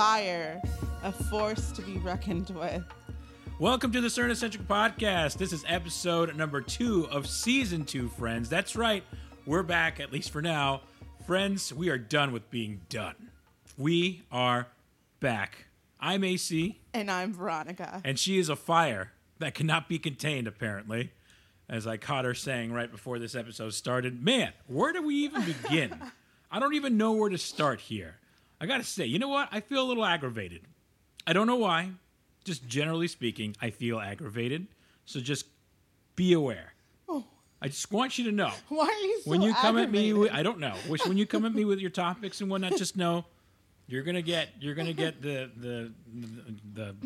fire, a force to be reckoned with. Welcome to the Cerna Centric Podcast. This is episode number 2 of season 2, friends. That's right. We're back, at least for now. Friends, we are done with being done. We are back. I'm AC. And I'm Veronica. And she is a fire that cannot be contained, apparently, as I caught her saying right before this episode started. Man, where do we even begin? I don't even know where to start here. I got to say, you know what? I feel a little aggravated. I don't know why. Just generally speaking, I feel aggravated. So just be aware. Oh. I just want you to know. Why are you so aggravated? I don't know. When you come at me with your topics and whatnot, just know you're gonna get the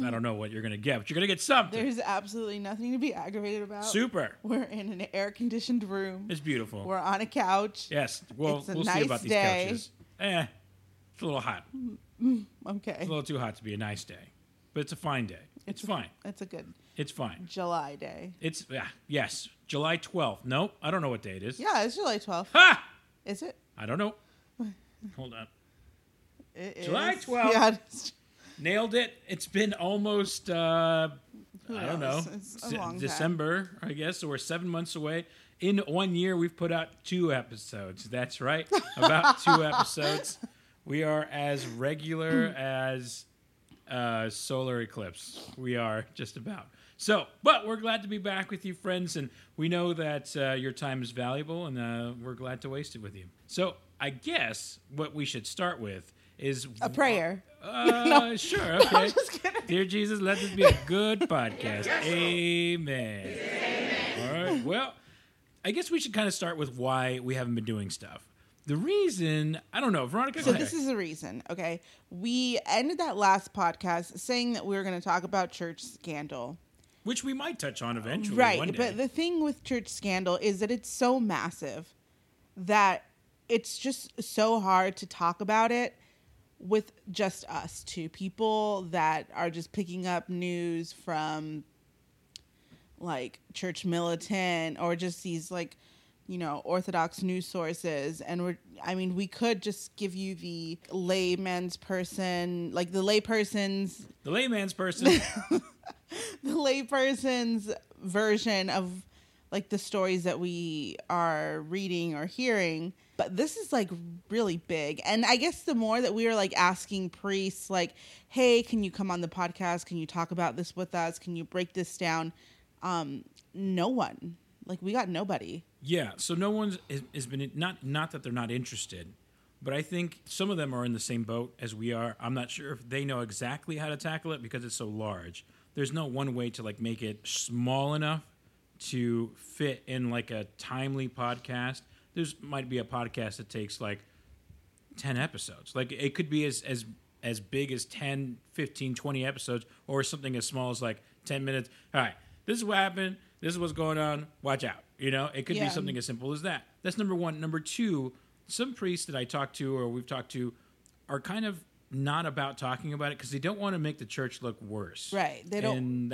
I don't know what you're gonna get, but you're gonna get something. There's absolutely nothing to be aggravated about. Super. We're in an air-conditioned room. It's beautiful. We're on a couch. Yes. Well, we'll see about these couches. It's a little hot. Okay. It's a little too hot to be a nice day, but it's a fine day. It's fine. It's a good. It's fine. July day. It's yes, July 12th. No, I don't know what day it is. Yeah, it's July 12th. Ha! Is it? I don't know. Hold on. It July 12th. Yeah. Nailed it. It's been almost, I don't know, it's a long December, time. I guess. So we're 7 months away. In 1 year, we've put out 2 episodes. That's right. About 2 episodes. We are as regular as solar eclipse. We are just about. So, but we're glad to be back with you, friends. And we know that your time is valuable, and we're glad to waste it with you. So I guess what we should start with is a prayer. No. Sure, okay. No, I'm just kidding. Dear Jesus, let this be a good podcast. Yes. Amen. Amen. All right. Well, I guess we should kind of start with why we haven't been doing stuff. The reason, I don't know, Veronica. So this is the reason, okay? We ended that last podcast saying that we were going to talk about church scandal, which we might touch on eventually, right? One day. But the thing with church scandal is that it's so massive that it's just so hard to talk about it with just us two people that are just picking up news from like Church Militant or just these like, you know, Orthodox news sources. And we could just give you the layman's person, like the layperson's version of like the stories that we are reading or hearing. But this is like really big. And I guess the more that we were like asking priests, like, hey, can you come on the podcast? Can you talk about this with us? Can you break this down? No one. Like, we got nobody. Yeah. So no one's has been, not that they're not interested, but I think some of them are in the same boat as we are. I'm not sure if they know exactly how to tackle it because it's so large. There's no one way to like make it small enough to fit in like a timely podcast. There's might be a podcast that takes like 10 episodes. Like it could be as big as 10, 15, 20 episodes or something as small as like 10 minutes. All right, this is what happened. This is what's going on. Watch out. You know, it could be something as simple as that. That's number one. Number two, some priests that I talked to or we've talked to are kind of not about talking about it because they don't want to make the church look worse. Right. They don't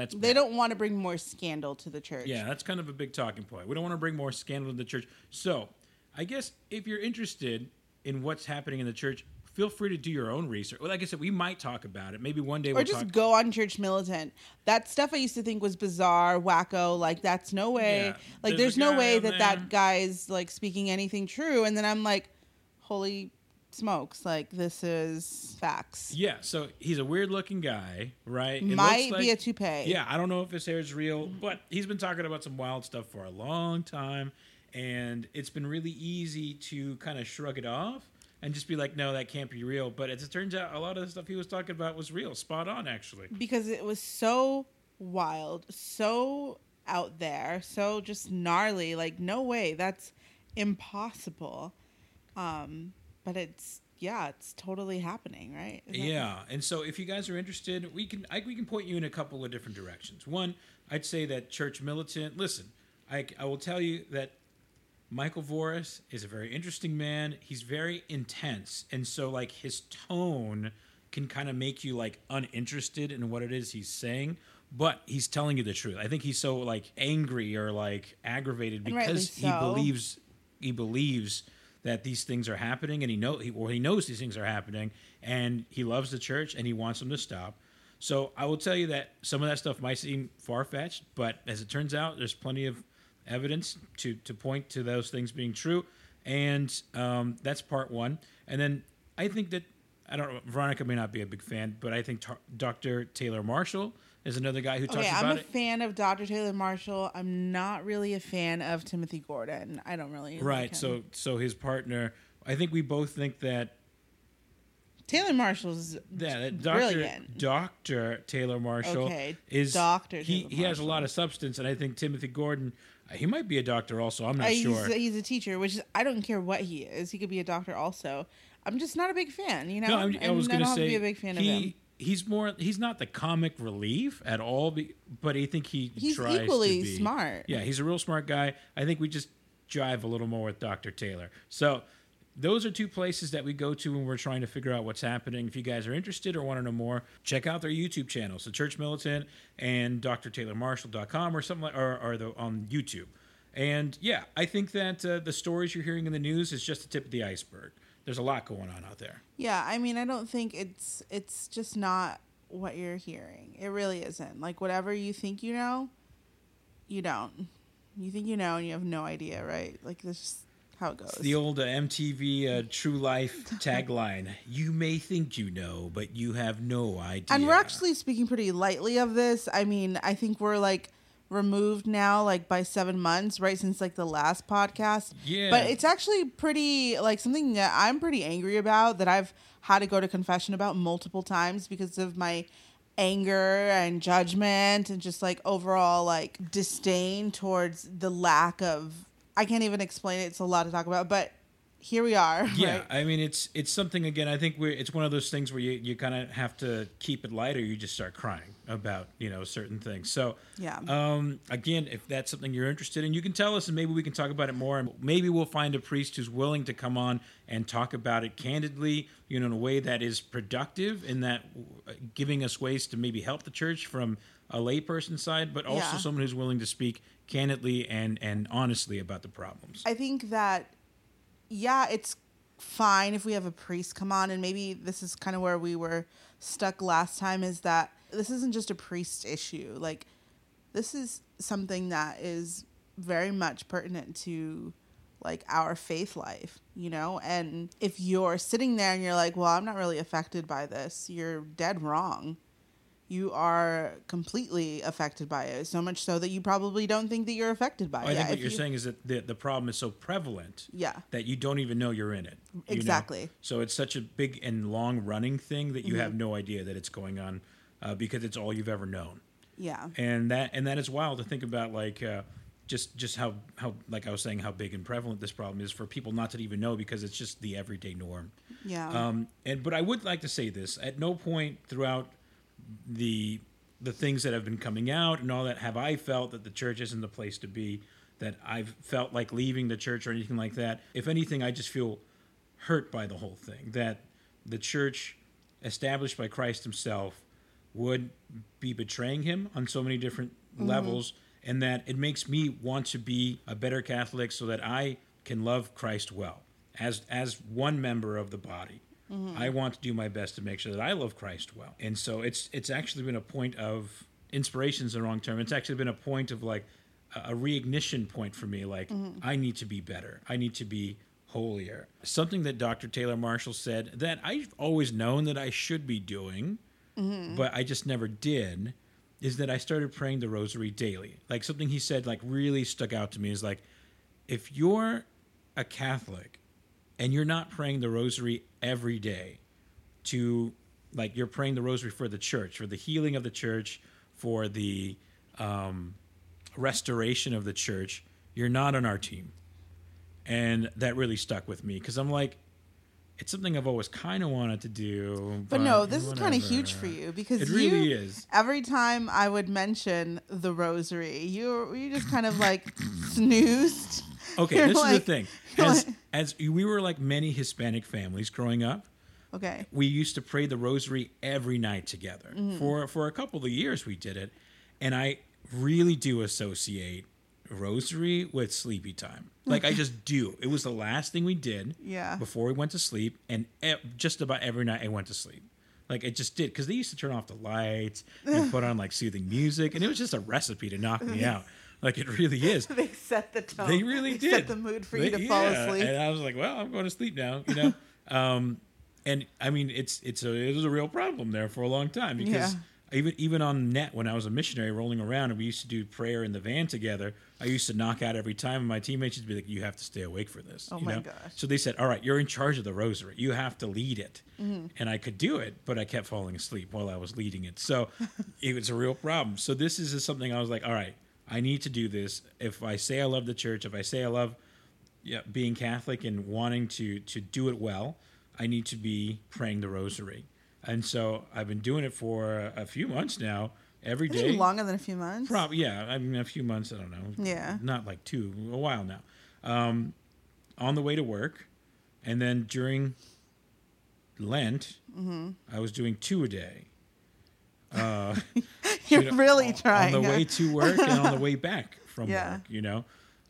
want to bring more scandal to the church. Yeah, that's kind of a big talking point. We don't want to bring more scandal to the church. So I guess if you're interested in what's happening in the church, feel free to do your own research. Well, like I said, we might talk about it. Maybe one day we'll just go on Church Militant. That stuff I used to think was bizarre, wacko, like that's no way. Yeah. Like there's no way that guy's like speaking anything true. And then I'm like, holy smokes, like this is facts. Yeah, so he's a weird looking guy, right? Might be a toupee. Yeah, I don't know if his hair is real, but he's been talking about some wild stuff for a long time. And it's been really easy to kind of shrug it off and just be like, no, that can't be real. But as it turns out, a lot of the stuff he was talking about was real, spot on, actually. Because it was so wild, so out there, so just gnarly. Like, no way, that's impossible. But it's totally happening, right? And so if you guys are interested, we can point you in a couple of different directions. One, I'd say that Church Militant, listen, I will tell you that Michael Voris is a very interesting man. He's very intense. And so like his tone can kind of make you like uninterested in what it is he's saying, but he's telling you the truth. I think he's so like angry or like aggravated because he believes that these things are happening, and he knows these things are happening, and he loves the church, and he wants them to stop. So I will tell you that some of that stuff might seem far-fetched, but as it turns out, there's plenty of evidence to point to those things being true, and that's part one. And then I think that, I don't know, Veronica may not be a big fan, but I think Dr. Taylor Marshall is another guy who talks about it. I'm a fan of Dr. Taylor Marshall. I'm not really a fan of Timothy Gordon. I don't really like him. So his partner, I think we both think that Taylor Marshall's brilliant. Dr. Taylor Marshall is Dr. He has a lot of substance, and I think Timothy Gordon, he might be a doctor also. I'm not sure. He's a teacher, which is, I don't care what he is. He could be a doctor also. I'm just not a big fan, you know. No, I was going to say, be a big fan of him. He's not the comic relief at all, but I think he's tries to be. He's equally smart. Yeah, he's a real smart guy. I think we just jive a little more with Dr. Taylor. So those are two places that we go to when we're trying to figure out what's happening. If you guys are interested or want to know more, check out their YouTube channels, the Church Militant and drtaylormarshall.com or something, or on YouTube. And yeah, I think that the stories you're hearing in the news is just the tip of the iceberg. There's a lot going on out there. Yeah, I mean, I don't think it's just not what you're hearing. It really isn't. Like, whatever you think you know, you don't. You think you know and you have no idea, right? Like, that's just how it goes. It's the old MTV True Life tagline. You may think you know, but you have no idea. And we're actually speaking pretty lightly of this. I mean, I think we're, like, removed now, like, by 7 months, right, since, like, the last podcast. Yeah. But it's actually pretty, like, something that I'm pretty angry about, that I've had to go to confession about multiple times because of my anger and judgment and just, like, overall, like, disdain towards the lack of, I can't even explain it. It's a lot to talk about, but here we are. Yeah, right? I mean, it's something, again, I think it's one of those things where you kind of have to keep it light or you just start crying about, you know, certain things. So, yeah. Again, if that's something you're interested in, you can tell us and maybe we can talk about it more. And maybe we'll find a priest who's willing to come on and talk about it candidly, you know, in a way that is productive and that giving us ways to maybe help the church from a layperson's side, but also someone who's willing to speak candidly and honestly about the problems. I think that, yeah, it's fine if we have a priest come on, and maybe this is kind of where we were stuck last time, is that this isn't just a priest issue. Like, this is something that is very much pertinent to, like, our faith life, you know? And if you're sitting there and you're like, well, I'm not really affected by this, you're dead wrong. You are completely affected by it, so much so that you probably don't think that you're affected by it. I think what you're saying is that the problem is so prevalent that you don't even know you're in it. Exactly. You know? So it's such a big and long-running thing that you have no idea that it's going on because it's all you've ever known. Yeah. And that is wild to think about, like, just how, like I was saying, how big and prevalent this problem is for people not to even know because it's just the everyday norm. Yeah. But I would like to say this. At no point throughout the things that have been coming out and all that have I felt that the church isn't the place to be, that I've felt like leaving the church or anything like that. If anything, I just feel hurt by the whole thing, that the church established by Christ himself would be betraying him on so many different levels, and that it makes me want to be a better Catholic so that I can love Christ well as one member of the body. I want to do my best to make sure that I love Christ well. And so it's actually been a point of inspiration is the wrong term. It's actually been a point of, like, a reignition point for me. Like, I need to be better. I need to be holier. Something that Dr. Taylor Marshall said that I've always known that I should be doing, but I just never did, is that I started praying the rosary daily. Like, something he said, like, really stuck out to me is, like, if you're a Catholic and you're not praying the rosary every day, to, like, you're praying the rosary for the church, for the healing of the church, for the restoration of the church, you're not on our team. And that really stuck with me because I'm like, it's something I've always kind of wanted to do. But no, this is kind of huge for you because it really is. Every time I would mention the rosary, you just kind of, like, snoozed. Okay, you're this, like, is the thing. As we were, like, many Hispanic families growing up, we used to pray the rosary every night together. For a couple of years we did it, and I really do associate rosary with sleepy time. Like, I just do. It was the last thing we did before we went to sleep. And just about every night I went to sleep. Like, it just did. Because they used to turn off the lights and put on, like, soothing music. And it was just a recipe to knock me out. Like, it really is. They set the tone. They really did. Set the mood for you to fall asleep. And I was like, well, I'm going to sleep now, you know. And, I mean, it was a real problem there for a long time. Because even on net, when I was a missionary rolling around and we used to do prayer in the van together, I used to knock out every time. And my teammates would be like, you have to stay awake for this. Oh, my gosh. So they said, all right, you're in charge of the rosary. You have to lead it. Mm-hmm. And I could do it, but I kept falling asleep while I was leading it. So it was a real problem. So this is just something I was like, all right. I need to do this. If I say I love the church, if I say I love being Catholic and wanting to do it well, I need to be praying the rosary. And so I've been doing it for a few months now, every day. It's been longer than a few months. Probably, yeah. I mean, a few months, I don't know. Yeah. Not like two, a while now. On the way to work. And then during Lent, I was doing two a day. You're really trying on the way to work and on the way back from work, you know,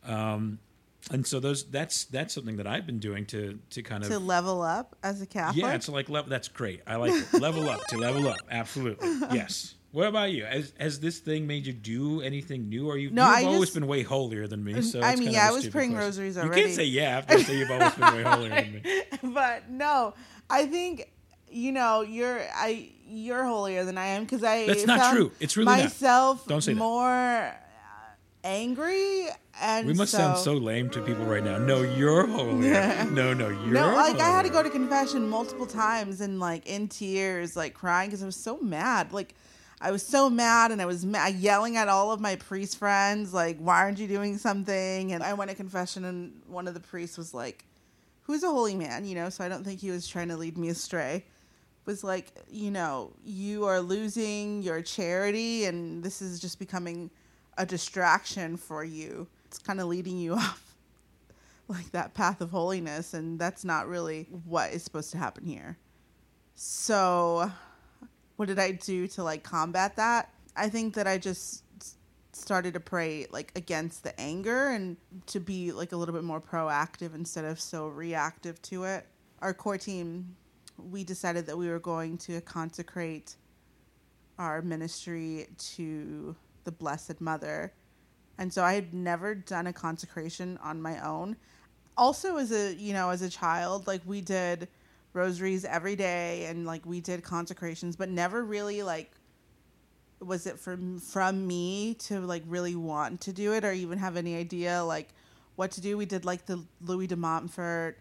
and so that's something that I've been doing to kind of to level up as a Catholic. Yeah, to like level. That's great. I like it. level up. Absolutely. Yes. What about you? Has this thing made you do anything new? Or you've always been way holier than me. So I mean, I was praying rosaries already. You can't say after I say you've always been way holier than me. But no, I think. You know, you're holier than I am because I that's not true. It's really myself not. Don't say more that. Angry and we must sound so lame to people right now. No, you're holier. Yeah. No, you're holier. Like I had to go to confession multiple times and like in tears, like crying because I was so mad. Like I was so mad and I was yelling at all of my priest friends, like why aren't you doing something? And I went to confession and one of the priests was like, who's a holy man, you know? So I don't think he was trying to lead me astray. Was like, you know, you are losing your charity and this is just becoming a distraction for you. It's kind of leading you off like that path of holiness and that's not really what is supposed to happen here. So what did I do to like combat that? I think that I just started to pray like against the anger and to be like a little bit more proactive instead of so reactive to it. Our core team, we decided that we were going to consecrate our ministry to the Blessed Mother. And so I had never done a consecration on my own. Also as a child, like we did rosaries every day and like we did consecrations, but never really like, was it from me to like really want to do it or even have any idea like what to do? We did like the Louis de Montfort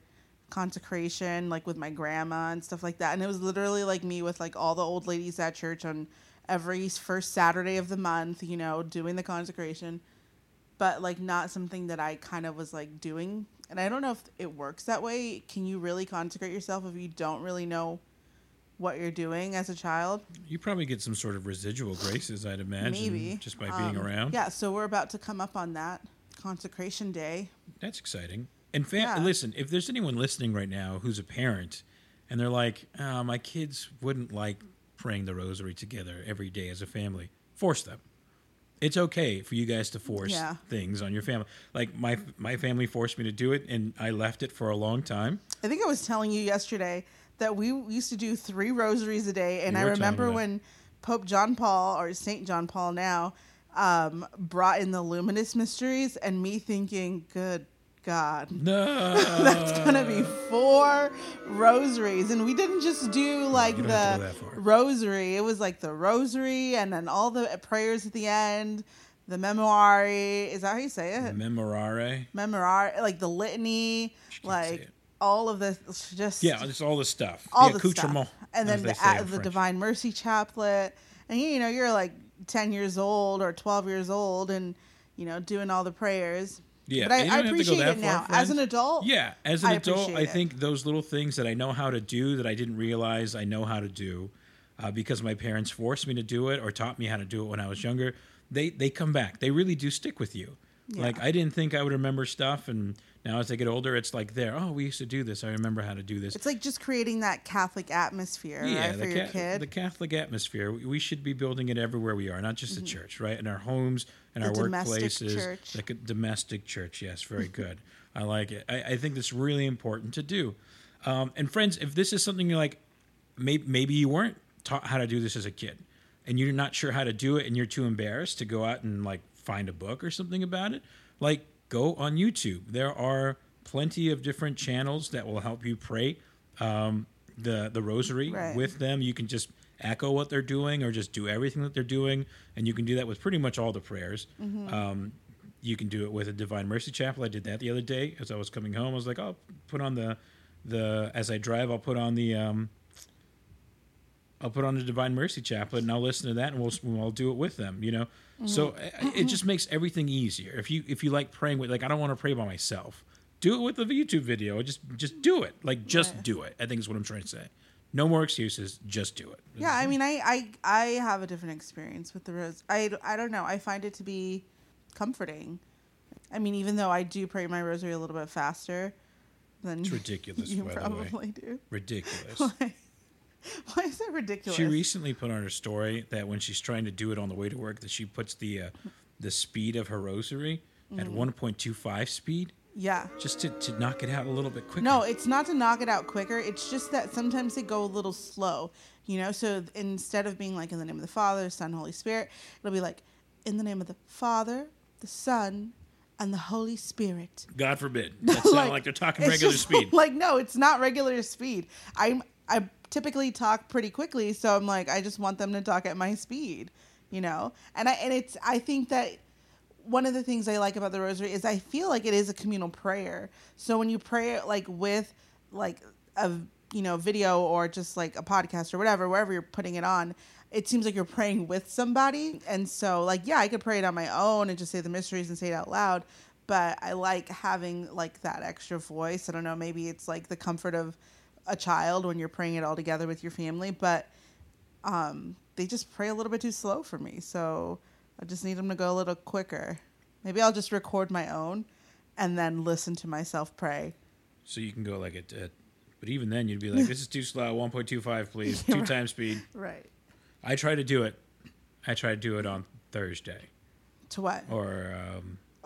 consecration like with my grandma and stuff like that, and it was literally like me with like all the old ladies at church on every first Saturday of the month, you know, doing the consecration, but like not something that I kind of was like doing. And I don't know if it works that way. Can you really consecrate yourself if you don't really know what you're doing as a child? You probably get some sort of residual graces, I'd imagine. Maybe. Just by being around. Yeah, so we're about to come up on that consecration day. That's exciting. And listen, if there's anyone listening right now who's a parent and they're like, my kids wouldn't like praying the rosary together every day as a family, force them. It's okay for you guys to force things on your family. Like my family forced me to do it and I left it for a long time. I think I was telling you yesterday that we used to do 3 rosaries a day. And I remember when Pope John Paul or St. John Paul now brought in the luminous mysteries and me thinking, good God, no, that's going to be 4 rosaries. And we didn't just do like the rosary. It was like the rosary and then all the prayers at the end. The Memorare. Is that how you say it? Memorare. Memorare. Like the litany. Like all of the just. Yeah, it's all the stuff. All the accoutrement. Stuff. And then the Divine Mercy Chaplet. And, you know, you're like 10 years old or 12 years old and, you know, doing all the prayers. Yeah, but I appreciate it now. As an adult, I think those little things that I know how to do that I didn't realize I know how to do because my parents forced me to do it or taught me how to do it when I was younger, they come back. They really do stick with you. Yeah. Like, I didn't think I would remember stuff, and now as I get older, it's like there. Oh, we used to do this. I remember how to do this. It's like just creating that Catholic atmosphere, right, for your kid. The Catholic atmosphere. We should be building it everywhere we are, not just the church, right? In our homes, in our workplaces. Church. Like a domestic church. Yes, very good. I like it. I think that's really important to do. And friends, if this is something you're like, maybe you weren't taught how to do this as a kid, and you're not sure how to do it, and you're too embarrassed to go out and like find a book or something about it, like go on YouTube. There are plenty of different channels that will help you pray the rosary with them. You can just echo what they're doing or just do everything that they're doing, and you can do that with pretty much all the prayers. Mm-hmm. You can do it with a Divine Mercy Chapel. I did that the other day as I was coming home. I was like, I'll put on the as I drive, I'll put on the Divine Mercy Chapel, and I'll listen to that, and we'll do it with them, you know. Mm-hmm. So it just makes everything easier. If you like praying with, like, I don't want to pray by myself. Do it with a YouTube video. Just do it. Like, just do it. I think is what I'm trying to say. No more excuses. Just do it. Yeah, I mean, I have a different experience with the rose. I don't know. I find it to be comforting. I mean, even though I do pray my rosary a little bit faster than it's ridiculous, you by probably the way. Do. Ridiculous. Like, why is that ridiculous? She recently put on her story that when she's trying to do it on the way to work, that she puts the speed of her rosary at 1.25 speed. Yeah. Just to knock it out a little bit quicker. No, it's not to knock it out quicker. It's just that sometimes they go a little slow, you know? So instead of being like, in the name of the Father, Son, Holy Spirit, it'll be like, in the name of the Father, the Son, and the Holy Spirit. God forbid. That sounds like they're talking regular speed. Like, no, it's not regular speed. I typically talk pretty quickly, so I'm like, I just want them to talk at my speed, you know? I think that one of the things I like about the rosary is I feel like it is a communal prayer. So when you pray it like with like a, you know, video or just like a podcast or whatever, wherever you're putting it on, it seems like you're praying with somebody. And so like, yeah, I could pray it on my own and just say the mysteries and say it out loud, but I like having like that extra voice. I don't know, maybe it's like the comfort of a child when you're praying it all together with your family, but they just pray a little bit too slow for me, so I just need them to go a little quicker. Maybe I'll just record my own and then listen to myself pray. So you can go like it, but even then you'd be like, this is too slow, 1.25 please, two times speed. Right. I try to do it on Thursday. To what? Or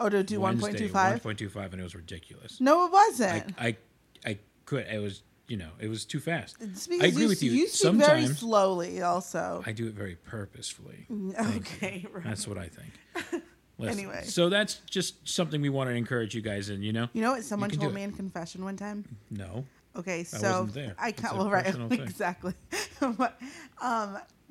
to do 1.25? 1.25, and it was ridiculous. No, it wasn't. I could. It was, you know, it was too fast. I agree with you. You speak very slowly also. I do it very purposefully. Okay. Right. That's what I think. Anyway. So that's just something we want to encourage you guys in, you know? You know what someone told me in confession one time? No. Okay, so I wasn't there. I can't. Well, right, exactly. But,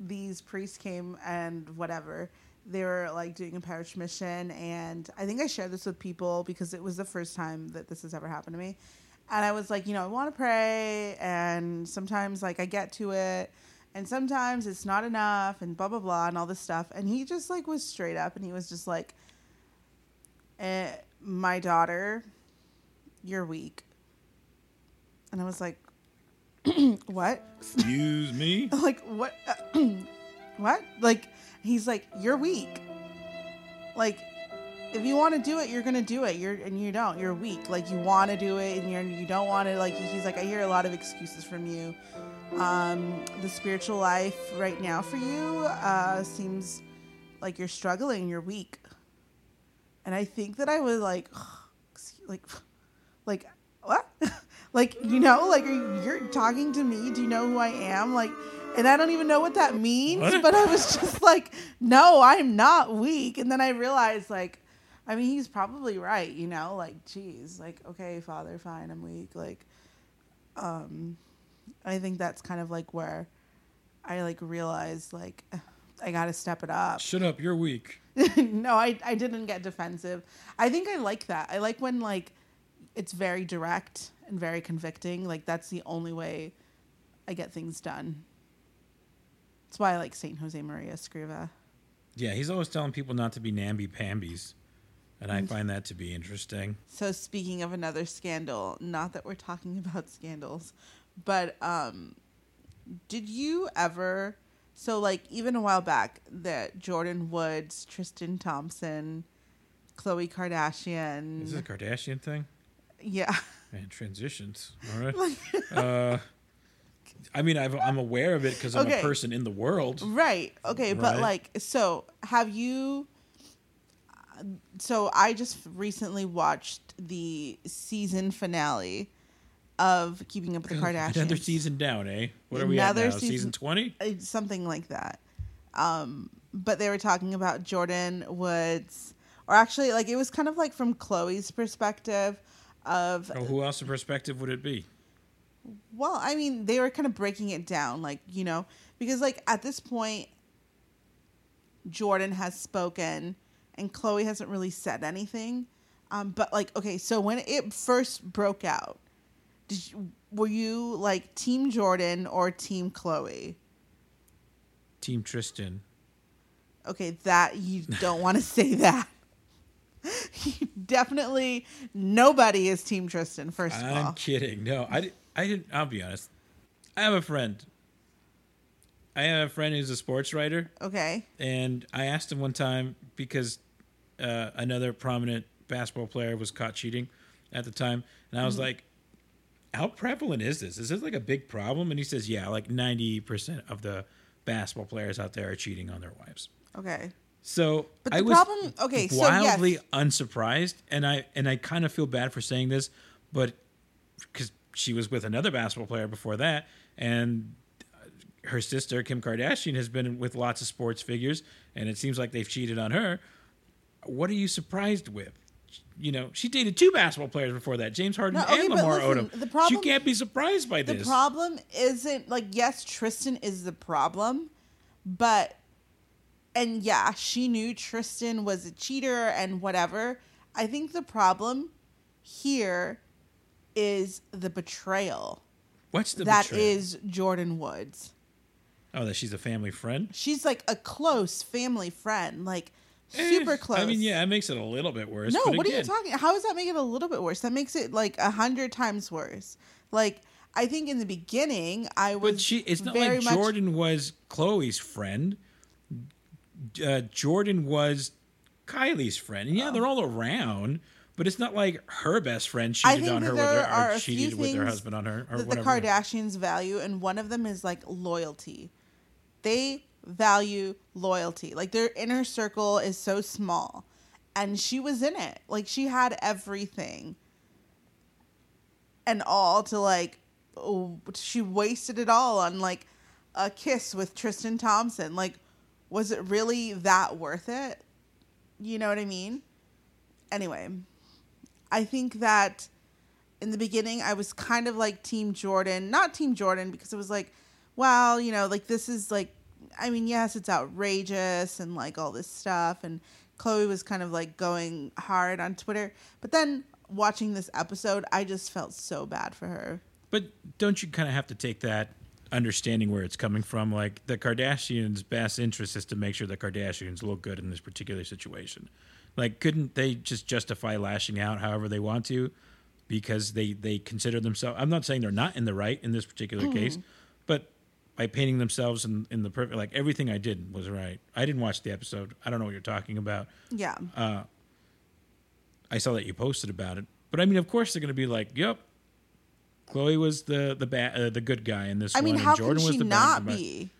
these priests came and whatever, they were like doing a parish mission, and I think I shared this with people because it was the first time that this has ever happened to me. And I was like, you know, I want to pray, and sometimes like I get to it, and sometimes it's not enough, and blah blah blah, and all this stuff. And he just like was straight up, and he was just like, "My daughter, you're weak." And I was like, what? Excuse me? Like, what? What? Like, he's like, you're weak. Like, if you want to do it, you're going to do it. You don't. You're weak. Like, you want to do it, and you don't want to. Like, he's like, I hear a lot of excuses from you. The spiritual life right now for you seems like you're struggling. You're weak. And I think that I was like, like, what? Like, you know, like, you're talking to me. Do you know who I am? Like, and I don't even know what that means. What? But I was just like, no, I'm not weak. And then I realized, like, I mean, he's probably right, you know? Like, geez, like, okay, Father, fine, I'm weak. Like, I think that's kind of like where I like realized, like, I got to step it up. Shut up, you're weak. No, I didn't get defensive. I think I like that. I like when, like, it's very direct and very convicting. Like, that's the only way I get things done. That's why I like St. Jose Maria Escriva. Yeah, he's always telling people not to be namby-pambies, and I find that to be interesting. So speaking of another scandal, not that we're talking about scandals, but did you ever... So, like, even a while back, that Jordyn Woods, Tristan Thompson... Khloé Kardashian. Is this a Kardashian thing? Yeah. And transitions. All right. I mean, I'm aware of it because I'm a person in the world. Right. Okay. Right? But like, so have you... So I just recently watched the season finale of Keeping Up with the Kardashians. Another season down, eh? What are we at now? Season 20? Something like that. But they were talking about Jordyn Woods. Or actually, like, it was kind of like from Khloé's perspective of... Oh, who else's perspective would it be? Well, I mean, they were kind of breaking it down, like, you know, because, like, at this point, Jordyn has spoken... And Khloé hasn't really said anything. But, like, okay, so when it first broke out, were you, like, Team Jordyn or Team Khloé? Team Tristan. Okay, that, you don't want to say that. Definitely nobody is Team Tristan, first of all. I'm kidding. No, I didn't, I'll be honest. I have a friend who's a sports writer. Okay. And I asked him one time because another prominent basketball player was caught cheating at the time. And I was like, how prevalent is this? Is this like a big problem? And he says, yeah, like 90% of the basketball players out there are cheating on their wives. Okay. So but I was wildly unsurprised. And I kind of feel bad for saying this, but because she was with another basketball player before that. And her sister, Kim Kardashian, has been with lots of sports figures, and it seems like they've cheated on her. What are you surprised with? You know, she dated two basketball players before that, James Harden and Lamar Odom. She can't be surprised by this. The problem isn't, like, yes, Tristan is the problem, but, and yeah, she knew Tristan was a cheater and whatever. I think the problem here is the betrayal. What's the betrayal? That is Jordyn Woods. Oh, that she's a family friend? She's like a close family friend, like super close. I mean, yeah, it makes it a little bit worse. No, what again, are you talking? How does that make it a little bit worse? That makes it like 100 times worse. Like, I think in the beginning, it's not like Jordyn was Khloé's friend. Jordyn was Kylie's friend. And yeah, they're all around. But it's not like her best friend cheated on her with her, or cheated with her husband on her, or whatever. The Kardashians value, and one of them is like loyalty. They value loyalty. Like, their inner circle is so small, and she was in it. Like, she had everything, and all to like. Oh, she wasted it all on like a kiss with Tristan Thompson. Like, was it really that worth it? You know what I mean? Anyway. I think that in the beginning, I was kind of like Team Jordyn, not Team Jordyn, because it was like, well, you know, like this is like, I mean, yes, it's outrageous and like all this stuff. And Khloé was kind of like going hard on Twitter. But then watching this episode, I just felt so bad for her. But don't you kind of have to take that understanding where it's coming from? Like, the Kardashians' best interest is to make sure the Kardashians look good in this particular situation. Like, couldn't they just justify lashing out however they want to because they consider themselves... I'm not saying they're not in the right in this particular case, but by painting themselves in the perfect... Like, everything I did was right. I didn't watch the episode. I don't know what you're talking about. Yeah. I saw that you posted about it. But, I mean, of course they're going to be like, yep, Khloé was the good guy in this one. I mean, how can she not be?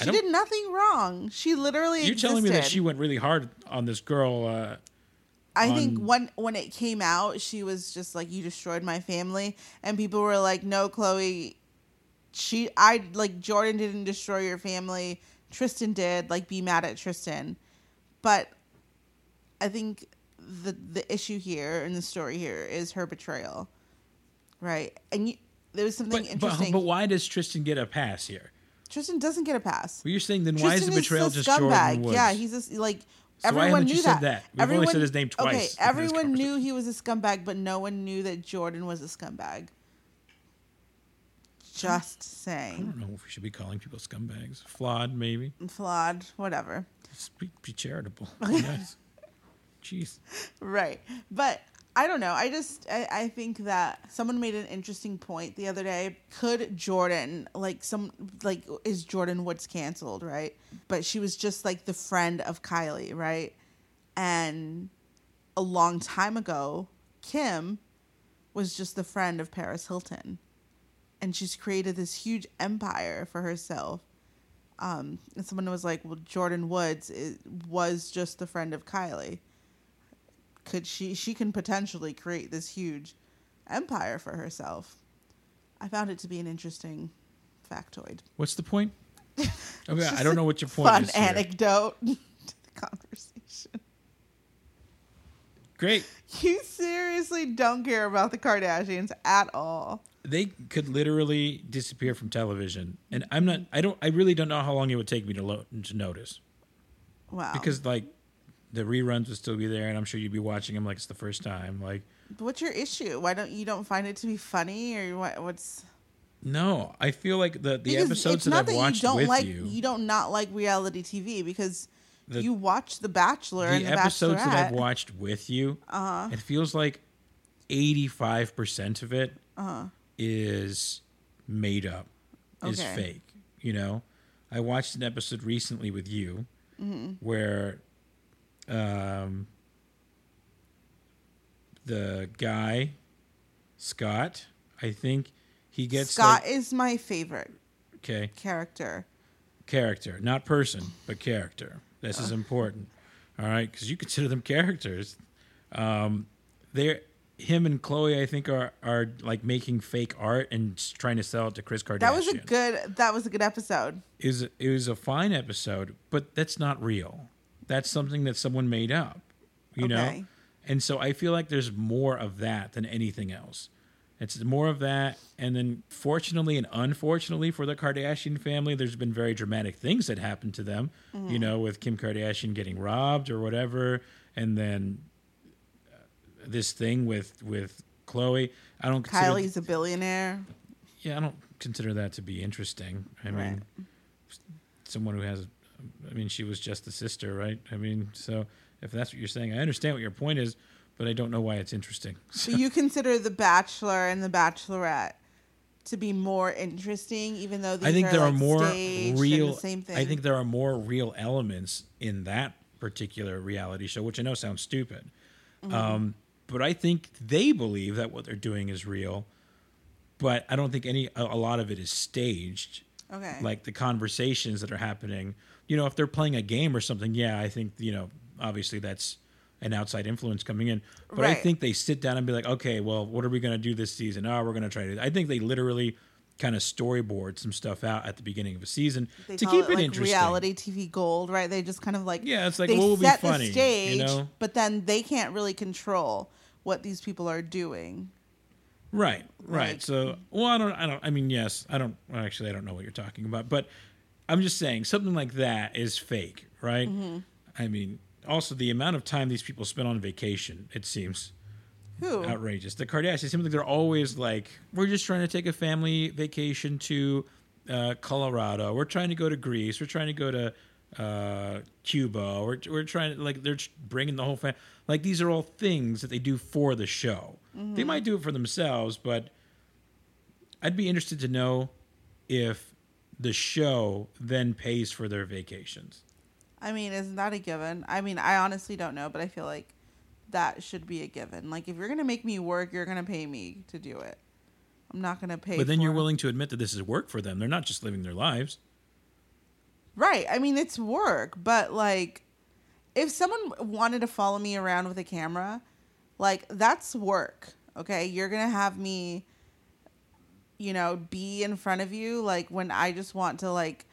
She did nothing wrong. She literally existed. You're telling me that she went really hard on this girl. I think when it came out, she was just like, you destroyed my family. And people were like, no, Khloé, Jordyn didn't destroy your family. Tristan did. Like, be mad at Tristan. But I think the issue here and the story here is her betrayal. Right. And there was something interesting. But why does Tristan get a pass here? Tristan doesn't get a pass. Well, you're saying then why is the betrayal just Jordyn Woods? Yeah, he's just like, everyone knew that. We've only said his name twice. Okay, everyone knew he was a scumbag, but no one knew that Jordyn was a scumbag. Just saying. I don't know if we should be calling people scumbags. Flawed, maybe. Flawed, whatever. Just be charitable. Yes. Jeez. Right. But I don't know. I think that someone made an interesting point the other day. Could Jordyn, is Jordyn Woods canceled, right? But she was just like the friend of Kylie, right? And a long time ago, Kim was just the friend of Paris Hilton. And she's created this huge empire for herself. And someone was like, well, Jordyn Woods was just the friend of Kylie. Could she can potentially create this huge empire for herself. I found it to be an interesting factoid. What's the point? I mean, I don't know what your point is. Fun anecdote to the conversation. Great. You seriously don't care about the Kardashians at all. They could literally disappear from television, and I really don't know how long it would take me to notice. Wow. Because like the reruns would still be there, and I'm sure you'd be watching them like it's the first time. Like, what's your issue? Why don't you find it to be funny, or what's? No, I feel like the episodes that I've watched with you. You don't not like reality TV because you watch The Bachelor and The Bachelorette. The episodes that I've watched with you, it feels like 85% of it is made up, is fake. You know, I watched an episode recently with you where the guy, Scott, I think... He gets Scott is my favorite. Okay. Character, not person, but character. This is important, all right? Because you consider them characters. Him and Khloé, I think, are like making fake art and trying to sell it to Kris Kardashian. That was a good episode. It was a fine episode, but that's not real. That's something that someone made up, you know. And so I feel like there's more of that than anything else. It's more of that, and then fortunately and unfortunately for the Kardashian family, there's been very dramatic things that happened to them, you know, with Kim Kardashian getting robbed or whatever, and then this thing with Khloé. Kylie's a billionaire. Yeah, I don't consider that to be interesting. I mean, someone who has, she was just the sister, right? I mean, so if that's what you're saying, I understand what your point is. But I don't know why it's interesting. So you consider The Bachelor and The Bachelorette to be more interesting, even though I think there are more real. I think there are more real elements in that particular reality show, which I know sounds stupid, but I think they believe that what they're doing is real. But I don't think a lot of it is staged. Okay, like the conversations that are happening. You know, if they're playing a game or something, yeah, I think obviously that's an outside influence coming in. But I think they sit down and be like, okay, well, what are we going to do this season? Oh, we're going to try to... I think they literally kind of storyboard some stuff out at the beginning of a season to keep it interesting. Reality TV gold, right? They just kind of like... Yeah, it's like, what will be funny? The stage, you know? But then they can't really control what these people are doing. Right. Like, so, well, I don't know what you're talking about. But I'm just saying, something like that is fake, right? Mm-hmm. I mean... Also, the amount of time these people spend on vacation, it seems outrageous. The Kardashians, it seems like they're always like, we're just trying to take a family vacation to Colorado. We're trying to go to Greece. We're trying to go to Cuba. We're trying to, like, they're bringing the whole family. Like, these are all things that they do for the show. Mm-hmm. They might do it for themselves, but I'd be interested to know if the show then pays for their vacations. I mean, isn't that a given? I mean, I honestly don't know, but I feel like that should be a given. Like, if you're going to make me work, you're going to pay me to do it. I'm not going to pay. But then you're willing to admit that this is work for them. They're not just living their lives. Right. I mean, it's work. But, like, if someone wanted to follow me around with a camera, like, that's work. Okay? You're going to have me, you know, be in front of you, like, when I just want to, like,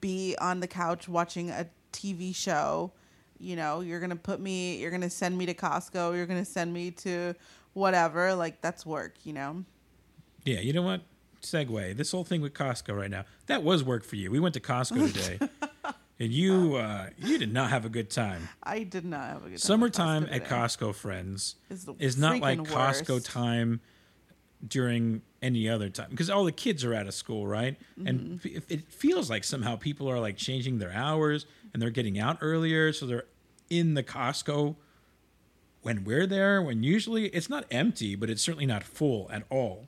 be on the couch watching a TV show. You know, you're going to send me to Costco, you're going to send me to whatever. Like, that's work, you know? Yeah, you know what? Segue. This whole thing with Costco right now, that was work for you. We went to Costco today, and you did not have a good time. I did not have a good time. Summertime at Costco, friends, is not like Costco time during any other time, because all the kids are out of school, right? Mm-hmm. And it feels like somehow people are like changing their hours and they're getting out earlier, so they're in the Costco when we're there, when usually it's not empty, but it's certainly not full at all.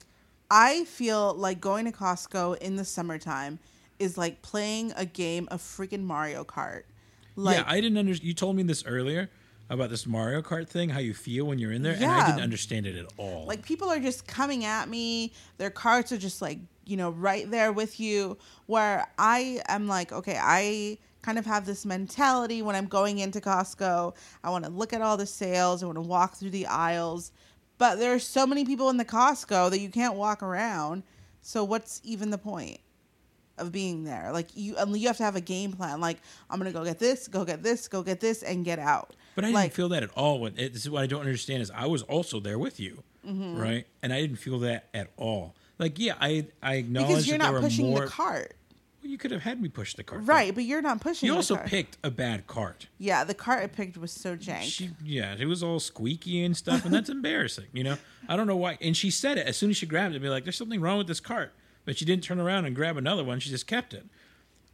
I feel like going to Costco in the summertime is like playing a game of freaking Mario Kart. Like, yeah, I didn't understand. You told me this earlier. about this Mario Kart thing, how you feel when you're in there, and I didn't understand it at all. Like, people are just coming at me. Their carts are just, like, you know, right there with you, where I am like, okay, I kind of have this mentality when I'm going into Costco. I want to look at all the sales. I want to walk through the aisles. But there are so many people in the Costco that you can't walk around. So what's even the point of being there? Like, you have to have a game plan. Like, I'm going to go get this, go get this, go get this, and get out. But I didn't feel that at all. This is what I don't understand is I was also there with you, mm-hmm. right? And I didn't feel that at all. Like, yeah, I acknowledge because you're that not pushing the cart. Well, you could have had me push the cart. Right, but you're not pushing the cart. You also picked a bad cart. Yeah, the cart I picked was so jank. It was all squeaky and stuff, and that's embarrassing, you know? I don't know why. And she said it as soon as she grabbed it, be like, there's something wrong with this cart. But she didn't turn around and grab another one. She just kept it.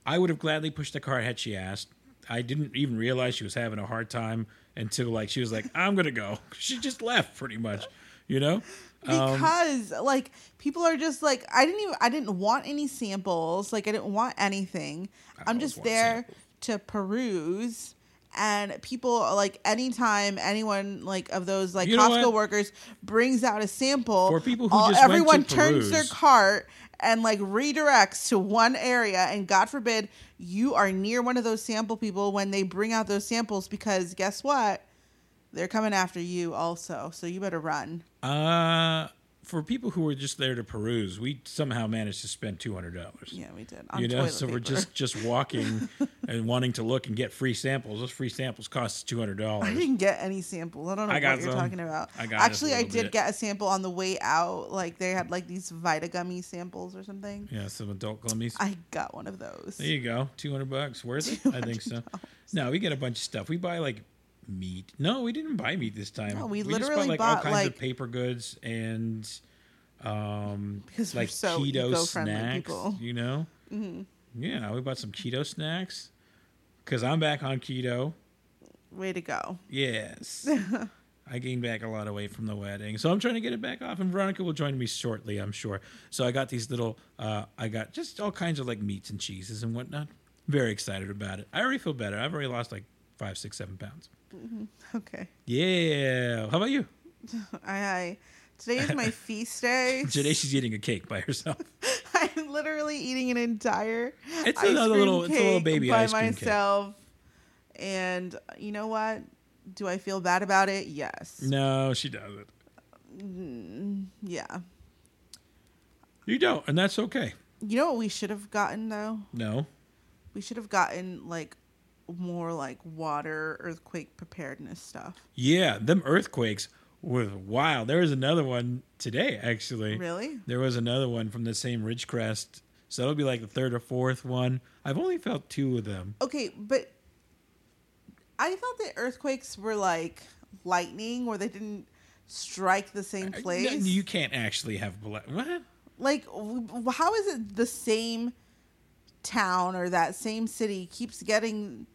I would have gladly pushed the cart had she asked. I didn't even realize she was having a hard time until, like, she was like, I'm going to go. She just left pretty much, you know? Because like, people are just like, I didn't want any samples. Like, I didn't want anything. I'm just there to peruse. And people, like, anytime anyone, like, of those, like, Costco workers brings out a sample, for people who everyone turns their cart and, like, redirects to one area. And God forbid you are near one of those sample people when they bring out those samples, because guess what? They're coming after you also. So you better run. For people who were just there to peruse, we somehow managed to spend $200. Yeah, we did. On toilet paper. We're just walking and wanting to look and get free samples. Those free samples cost $200. I didn't get any samples. I don't know what you're talking about. I did get a sample on the way out. Like, they had, like, these Vita gummy samples or something. Yeah, some adult gummies. I got one of those. There you go. $200 worth it. I think so. No, we get a bunch of stuff. We buy, like, meat. No, we didn't buy meat this time. No, we literally just bought all kinds of paper goods and because like, we're so keto snacks, people. You know? Mm-hmm. Yeah, we bought some keto snacks because I'm back on keto. Way to go. Yes. I gained back a lot of weight from the wedding. So I'm trying to get it back off, and Veronica will join me shortly, I'm sure. So I got these little, I got just all kinds of, like, meats and cheeses and whatnot. Very excited about it. I already feel better. I've already lost, like, 5, 6, 7 pounds. Mm-hmm. Okay. Yeah. How about you? Today is my feast day. Today she's eating a cake by herself. I'm literally eating an entire It's a little baby ice cream cake by myself. And you know what? Do I feel bad about it? Yes. No, she doesn't. Yeah. You don't, and that's okay. You know what we should have gotten though? No. We should have gotten more like water earthquake preparedness stuff. Yeah, them earthquakes were wild. There was another one today, actually. Really? There was another one from the same Ridgecrest. So that'll be like the third or fourth one. I've only felt 2 of them. Okay, but I thought that earthquakes were like lightning, where they didn't strike the same place. No, you can't actually have what? Like, how is it the same town or that same city keeps getting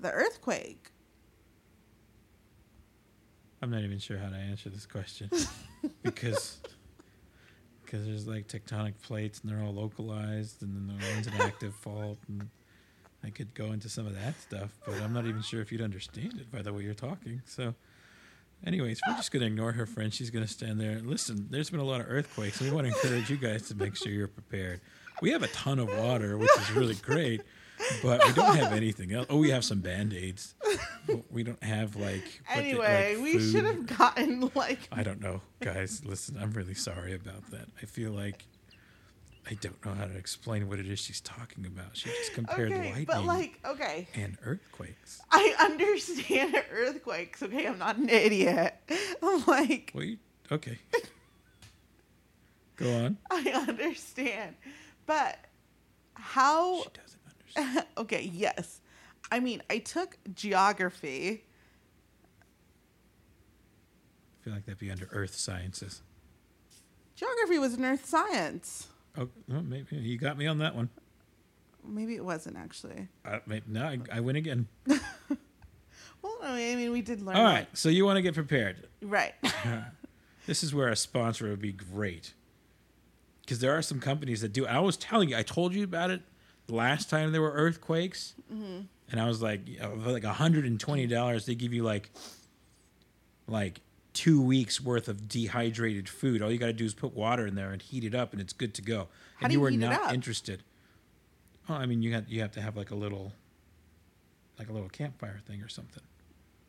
the earthquake? I'm not even sure how to answer this question because there's like tectonic plates and they're all localized and then the one's an active fault, and I could go into some of that stuff, but I'm not even sure if you'd understand it by the way you're talking. So anyways, we're just going to ignore her friend. She's going to stand there and listen. There's been a lot of earthquakes, and we want to encourage you guys to make sure you're prepared. We have a ton of water, which is really great, but we don't have anything else. Oh, we have some Band-Aids. But we don't have, like, we should have gotten, like... I don't know. Guys, listen, I'm really sorry about that. I feel like I don't know how to explain what it is she's talking about. She just compared lightning and earthquakes. I understand earthquakes, okay? I'm not an idiot. I'm like... Wait, okay. Go on. I understand. But how... She doesn't understand. Okay, yes. I mean, I took geography. I feel like that'd be under earth sciences. Geography was an earth science. Oh, well, maybe you got me on that one. Maybe it wasn't, actually. I win again. Well, I mean, we did learn. All right, so you want to get prepared. Right. This is where a sponsor would be great. Because there are some companies that do. I was telling you, I told you about it last time there were earthquakes. Mm-hmm. And I was like, for like $120, they give you like 2 weeks worth of dehydrated food. All you got to do is put water in there and heat it up, and it's good to go. How and do you were heat not it up? Interested. Oh, I mean, you have to have like a little campfire thing or something.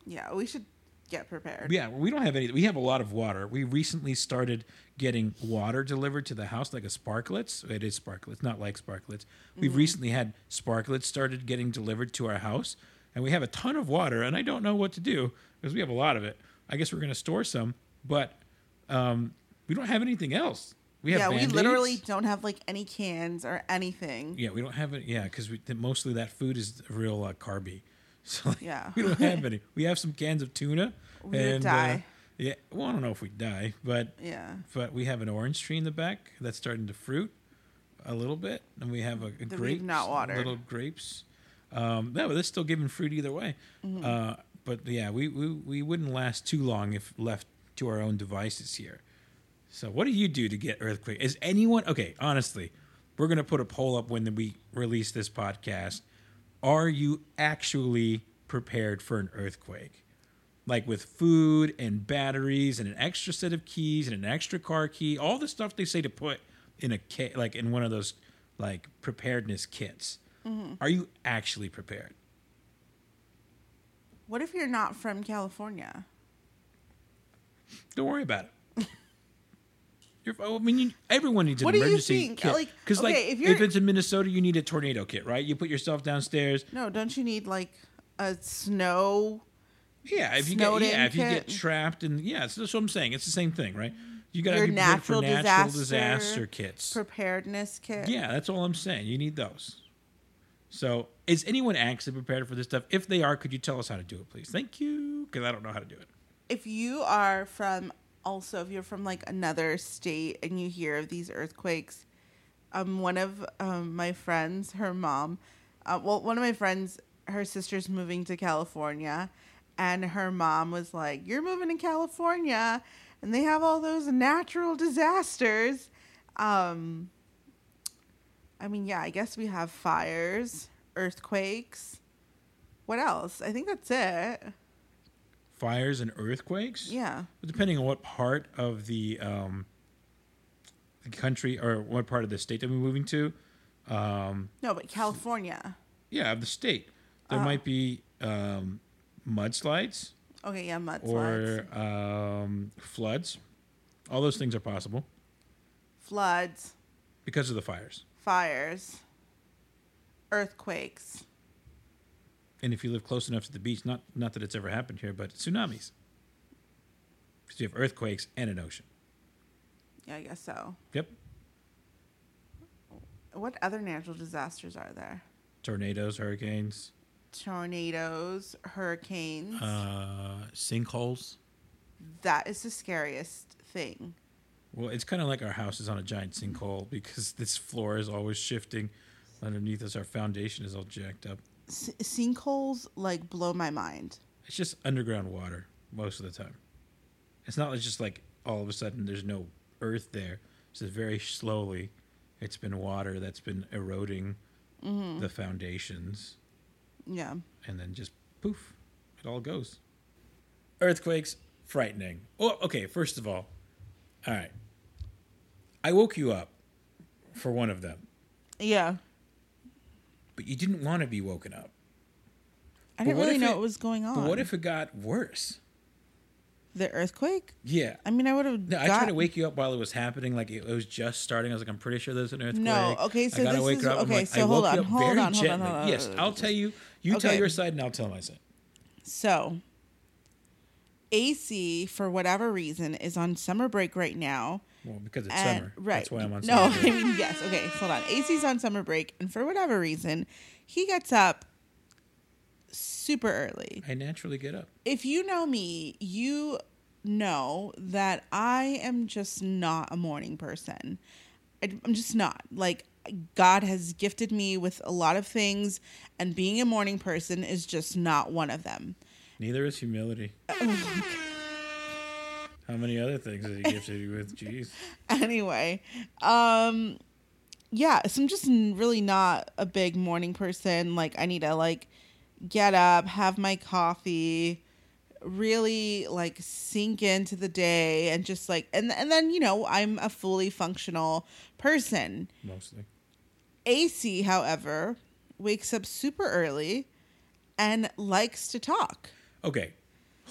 Yeah, we should get prepared. Yeah, we don't have any. We have a lot of water. We recently started getting water delivered to the house, like a Sparkletts. It is Sparkletts, not like Sparkletts. Mm-hmm. We've recently had Sparkletts started getting delivered to our house, and we have a ton of water, and I don't know what to do because we have a lot of it. I guess we're going to store some, but we don't have anything else. We have Band-Aids. We literally don't have like any cans or anything. Yeah, we don't have it. Yeah, because mostly that food is real carby. So like, we don't have any. We have some cans of tuna. We would die. Yeah, well, I don't know if we die, but but we have an orange tree in the back that's starting to fruit a little bit, and we have a grape, not watered. Little grapes. No, they're still giving fruit either way. Mm-hmm. But yeah, we wouldn't last too long if left to our own devices here. So what do you do to get earthquake? Is anyone okay? Honestly, we're gonna put a poll up when we release this podcast. Are you actually prepared for an earthquake? Like with food and batteries and an extra set of keys and an extra car key, all the stuff they say to put in a kit, like in one of those like preparedness kits. Mm-hmm. Are you actually prepared? What if you're not from California? Don't worry about it. Everyone needs an emergency kit. Because if it's in Minnesota, you need a tornado kit, right? You put yourself downstairs. No, don't you need like a snow? Yeah, if you get trapped and so that's what I'm saying. It's the same thing, right? You got to be prepared for natural disaster kits, preparedness kit. Yeah, that's all I'm saying. You need those. So, is anyone actually prepared for this stuff? If they are, could you tell us how to do it, please? Thank you, because I don't know how to do it. If you're from like another state and you hear of these earthquakes, one of my friends, her mom, one of my friends, her sister's moving to California, and her mom was like, "You're moving to California, and they have all those natural disasters." I mean, yeah, I guess we have fires, earthquakes. What else? I think that's it. Fires and earthquakes? Yeah. But depending on what part of the country or what part of the state that we're moving to. No, but California. Yeah, of the state. There might be mudslides. Okay, yeah, mudslides. Or floods. All those things are possible. Floods. Because of the fires. Fires. Earthquakes. And if you live close enough to the beach, not that it's ever happened here, but tsunamis. Because you have earthquakes and an ocean. Yeah, I guess so. Yep. What other natural disasters are there? Tornadoes, hurricanes. Sinkholes. That is the scariest thing. Well, it's kind of like our house is on a giant sinkhole because this floor is always shifting. Underneath us, our foundation is all jacked up. Sinkholes, like, blow my mind. It's just underground water most of the time. It's not just like all of a sudden there's no earth there. It's just very slowly. It's been water that's been eroding the foundations. Yeah. And then just poof, it all goes. Earthquakes, frightening. Oh, okay, first of all right. I woke you up for one of them. Yeah. But you didn't want to be woken up. I didn't really know what was going on. But what if it got worse? The earthquake? Yeah. I mean, I would have... I tried to wake you up while it was happening. Like, it was just starting. I was like, I'm pretty sure there's an earthquake. No, okay, so this is... Okay, so hold on. Yes, I'll tell you. You tell your side and I'll tell my side. So... AC, for whatever reason, is on summer break right now. Well, because it's summer. Right. That's why I'm on summer break. No, I mean, yes. Okay, hold on. AC's on summer break, and for whatever reason, he gets up super early. I naturally get up. If you know me, you know that I am just not a morning person. I'm just not. Like, God has gifted me with a lot of things, and being a morning person is just not one of them. Neither is humility. How many other things has he gifted you with? Jeez. Anyway, so I'm just really not a big morning person. Like, I need to, like, get up, have my coffee, really like sink into the day and just like, and then, you know, I'm a fully functional person. Mostly. AC, however, wakes up super early and likes to talk. Okay.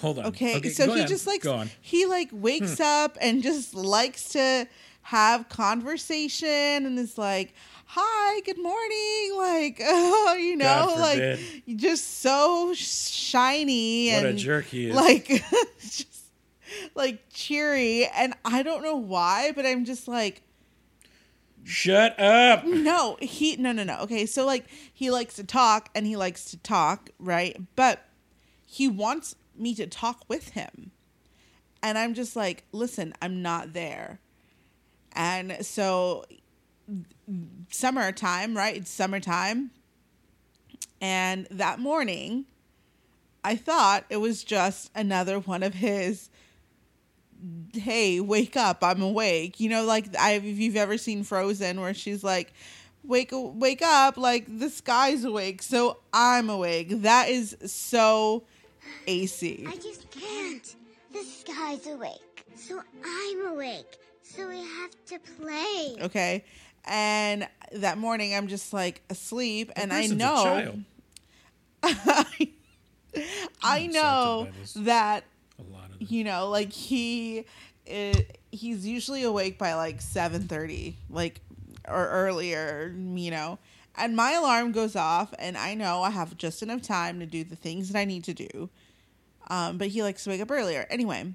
Hold on. Okay. So he just likes, he like wakes up and just likes to have conversation and is like, hi, good morning. like, oh, you know, like just so shiny and what a jerk he is. Like just like cheery. And I don't know why, but I'm just like, shut up. No. Okay. So like he likes to talk and he likes to talk. Right. But he wants me to talk with him. And I'm just like, listen, I'm not there. And so summertime, right? It's summertime. And that morning, I thought it was just another one of his, hey, wake up, I'm awake. You know, like if you've ever seen Frozen where she's like, wake up, like the sky's awake, so I'm awake. That is so AC. I just can't. The sky's awake, so I'm awake. So we have to play. Okay. And that morning I'm just like asleep and I know I know that you know like he's usually awake by like 7:30 like or earlier, you know. And my alarm goes off and I know I have just enough time to do the things that I need to do. But he likes to wake up earlier. Anyway,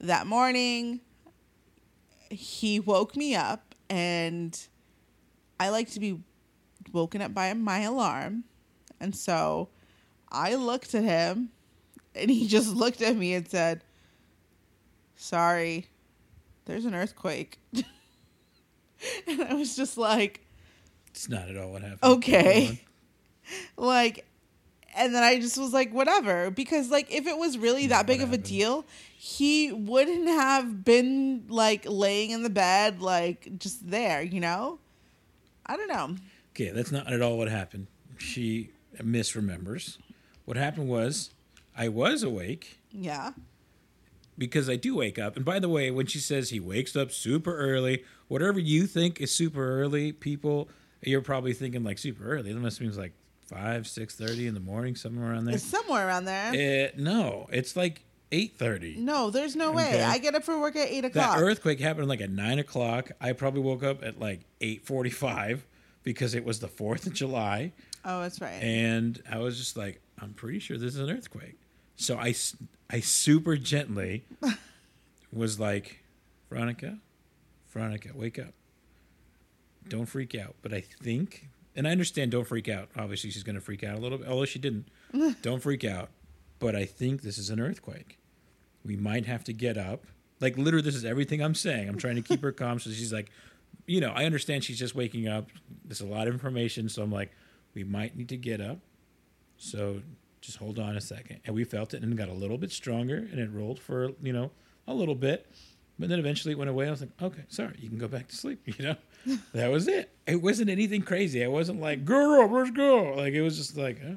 that morning he woke me up. And I like to be woken up by my alarm. And so I looked at him and he just looked at me and said, sorry, there's an earthquake. And I was just like, it's not at all what happened. Okay. Like, and then I just was like, whatever. Because like, if it was really that big of a deal, he wouldn't have been like laying in the bed, like just there, you know? I don't know. Okay, that's not at all what happened. She misremembers. What happened was I was awake. Yeah. Because I do wake up. And by the way, when she says he wakes up super early, whatever you think is super early, people, you're probably thinking like super early. That must mean like 5, 6:30 in the morning, somewhere around there. It's somewhere around there. No, it's like 8:30. No, there's no way. I get up for work at 8 o'clock. That earthquake happened like at 9 o'clock. I probably woke up at like 8:45 because it was the 4th of July. Oh, that's right. And I was just like, I'm pretty sure this is an earthquake. So I super gently was like, Veronica, wake up. Don't freak out. But I think, and I understand, don't freak out. Obviously, she's going to freak out a little bit, although she didn't. Don't freak out. But I think this is an earthquake. We might have to get up. Like, literally, this is everything I'm saying. I'm trying to keep her calm. So she's like, you know, I understand she's just waking up. There's a lot of information. So I'm like, we might need to get up. So just hold on a second. And we felt it and got a little bit stronger. And it rolled for, you know, a little bit. But then eventually it went away. I was like, okay, sorry. You can go back to sleep, you know? That was it. It wasn't anything crazy. I wasn't like, girl, let's go. Like, it was just like, huh?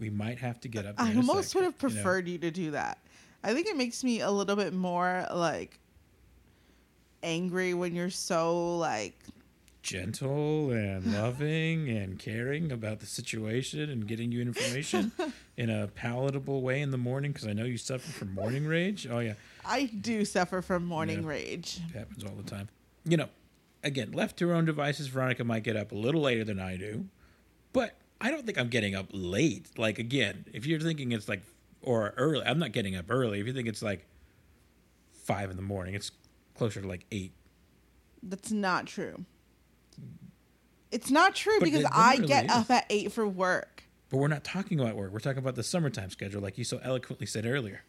We might have to get up. I almost would have preferred you to do that. I think it makes me a little bit more like angry when you're so like gentle and loving and caring about the situation and getting you information in a palatable way in the morning, because I know you suffer from morning rage. Oh yeah, I do suffer from morning rage. It happens all the time. You know, again, left to her own devices, Veronica might get up a little later than I do, but I don't think I'm getting up late. Like, again, if you're thinking it's like, or early, I'm not getting up early. If you think it's like 5 in the morning, it's closer to like 8. That's not true. It's not true, but because I really get up at 8 for work. But we're not talking about work. We're talking about the summertime schedule, like you so eloquently said earlier.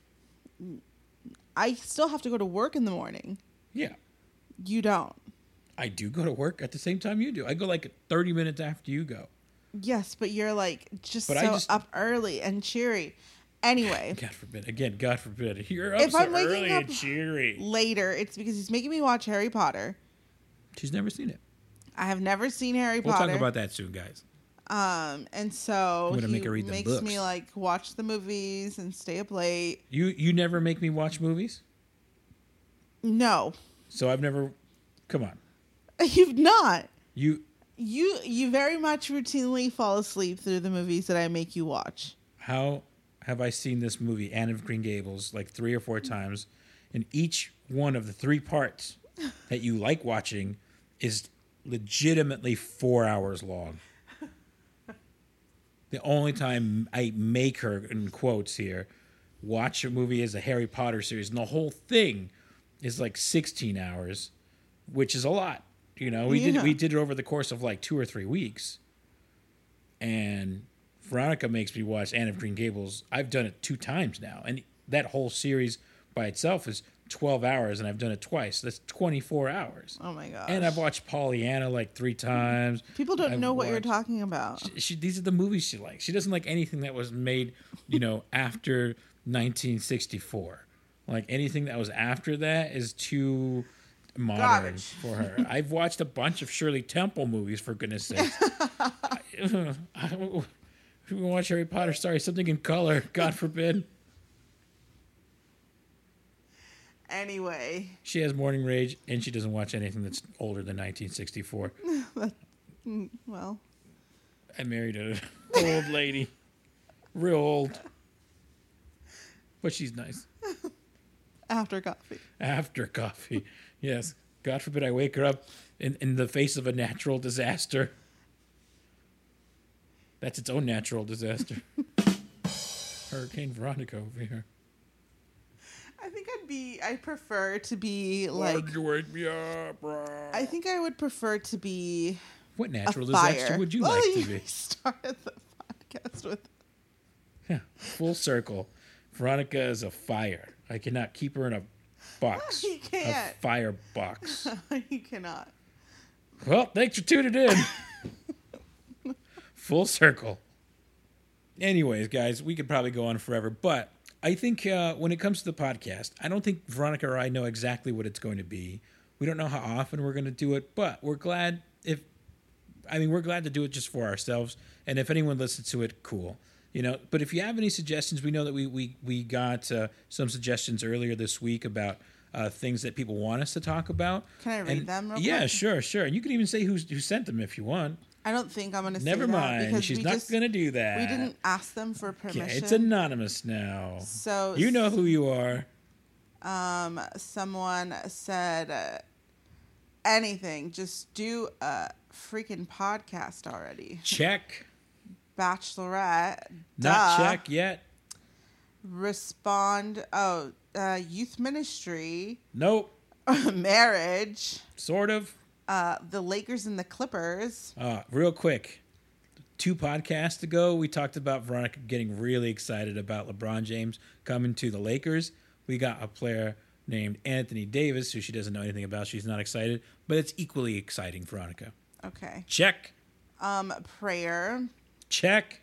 I still have to go to work in the morning. Yeah. You don't. I do go to work at the same time you do. I go like 30 minutes after you go. Yes, but you're like just up early and cheery. Anyway. God forbid. You're up so early and cheery. Later, it's because he's making me watch Harry Potter. She's never seen it. I have never seen Harry Potter. We'll talk about that soon, guys. And so he make her read makes books. Me like watch the movies and stay up late. You never make me watch movies? No. So I've never. Come on. You've not. You very much routinely fall asleep through the movies that I make you watch. How have I seen this movie, Anne of Green Gables, like 3 or 4 times? And each one of the 3 parts that you like watching is legitimately 4 hours long. The only time I make her, in quotes here, watch a movie is a Harry Potter series. And the whole thing is like 16 hours, which is a lot. You know, we did it over the course of like 2 or 3 weeks. And Veronica makes me watch Anne of Green Gables. I've done it 2 times now. And that whole series by itself is 12 hours, and I've done it twice. That's 24 hours. Oh, my gosh. And I've watched Pollyanna like 3 times. People don't know what you're talking about. These are the movies she likes. She doesn't like anything that was made, you know, after 1964. Like anything that was after that is too modern for her. I've watched a bunch of Shirley Temple movies, for goodness sake. If we watch Harry Potter, sorry, something in color, God forbid. Anyway. She has morning rage, and she doesn't watch anything that's older than 1964. Well. I married an old lady. Real old. But she's nice. After coffee. Yes. God forbid I wake her up in the face of a natural disaster. That's its own natural disaster. Hurricane Veronica over here. I think I prefer to be like. Why'd you wake me up, bro? I think I would prefer to be. What natural disaster would you like to be? Started the podcast with. Yeah, full circle. Veronica is a fire. I cannot keep her in a box. You can't. A fire box. You cannot. Well, thanks for tuning in. Full circle. Anyways, guys, we could probably go on forever, but I think when it comes to the podcast, I don't think Veronica or I know exactly what it's going to be. We don't know how often we're going to do it, but we're glad to do it just for ourselves. And if anyone listens to it, cool. You know, but if you have any suggestions, we know that we got some suggestions earlier this week about things that people want us to talk about. Can I read them real quick? Yeah, sure. And you can even say who sent them if you want. I don't think I'm going to say that. Never mind. She's not going to do that. We didn't ask them for permission. Okay, it's anonymous now. So you know who you are. Someone said anything. Just do a freaking podcast already. Check. Bachelorette. Not check yet. Respond. Oh, youth ministry. Nope. Marriage. Sort of. The Lakers and the Clippers. Real quick, 2 podcasts ago, we talked about Veronica getting really excited about LeBron James coming to the Lakers. We got a player named Anthony Davis, who she doesn't know anything about. She's not excited, but it's equally exciting, Veronica. Okay. Check. Prayer. Check.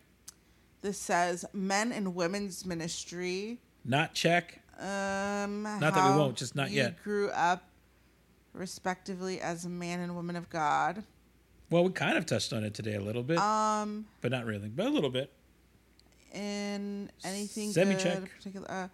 This says men and women's ministry. Not check. Not that we won't, just not yet. You grew up respectively as a man and woman of God. Well, we kind of touched on it today a little bit. But not really, but a little bit. And anything semi-check. Good, particular,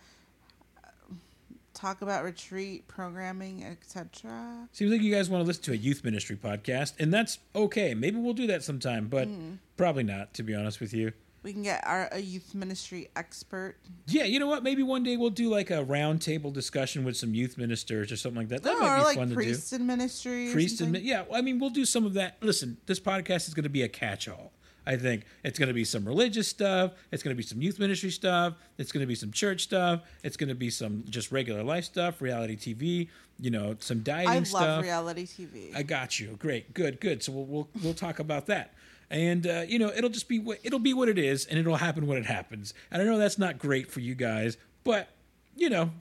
talk about retreat, programming, etc. Seems like you guys want to listen to a youth ministry podcast, and that's okay. Maybe we'll do that sometime, but probably not, to be honest with you. We can get a youth ministry expert. Yeah, you know what? Maybe one day we'll do like a roundtable discussion with some youth ministers or something like that. That might be like fun to do. Or like priest in ministry. Yeah, I mean, we'll do some of that. Listen, this podcast is going to be a catch-all. I think it's going to be some religious stuff. It's going to be some youth ministry stuff. It's going to be some church stuff. It's going to be some just regular life stuff, reality TV, you know, some dieting stuff. I love reality TV. I got you. Great. Good. So we'll talk about that. And, you know, it'll just be what it is, and it'll happen when it happens. And I know that's not great for you guys, but, you know,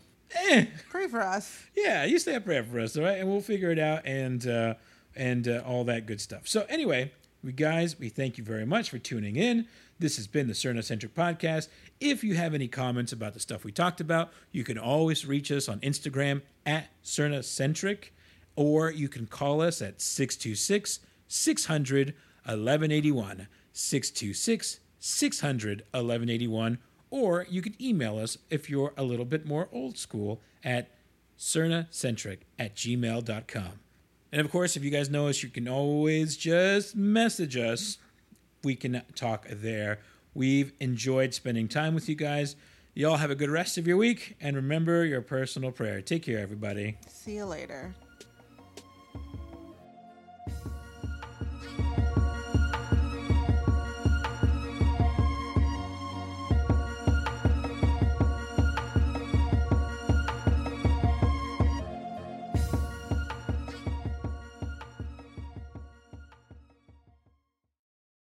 Pray for us. Yeah, you stay up prayer for us, all right? And we'll figure it out and all that good stuff. So anyway, we thank you very much for tuning in. This has been the Cerna Centric Podcast. If you have any comments about the stuff we talked about, you can always reach us on Instagram at Cerna Centric, or you can call us at 626-600-1181. 626-600-1181, or you can email us if you're a little bit more old school at cernacentric@gmail.com. And of course, if you guys know us, you can always just message us. We can talk there. We've enjoyed spending time with you guys. Y'all have a good rest of your week, and remember your personal prayer. Take care, everybody. See you later.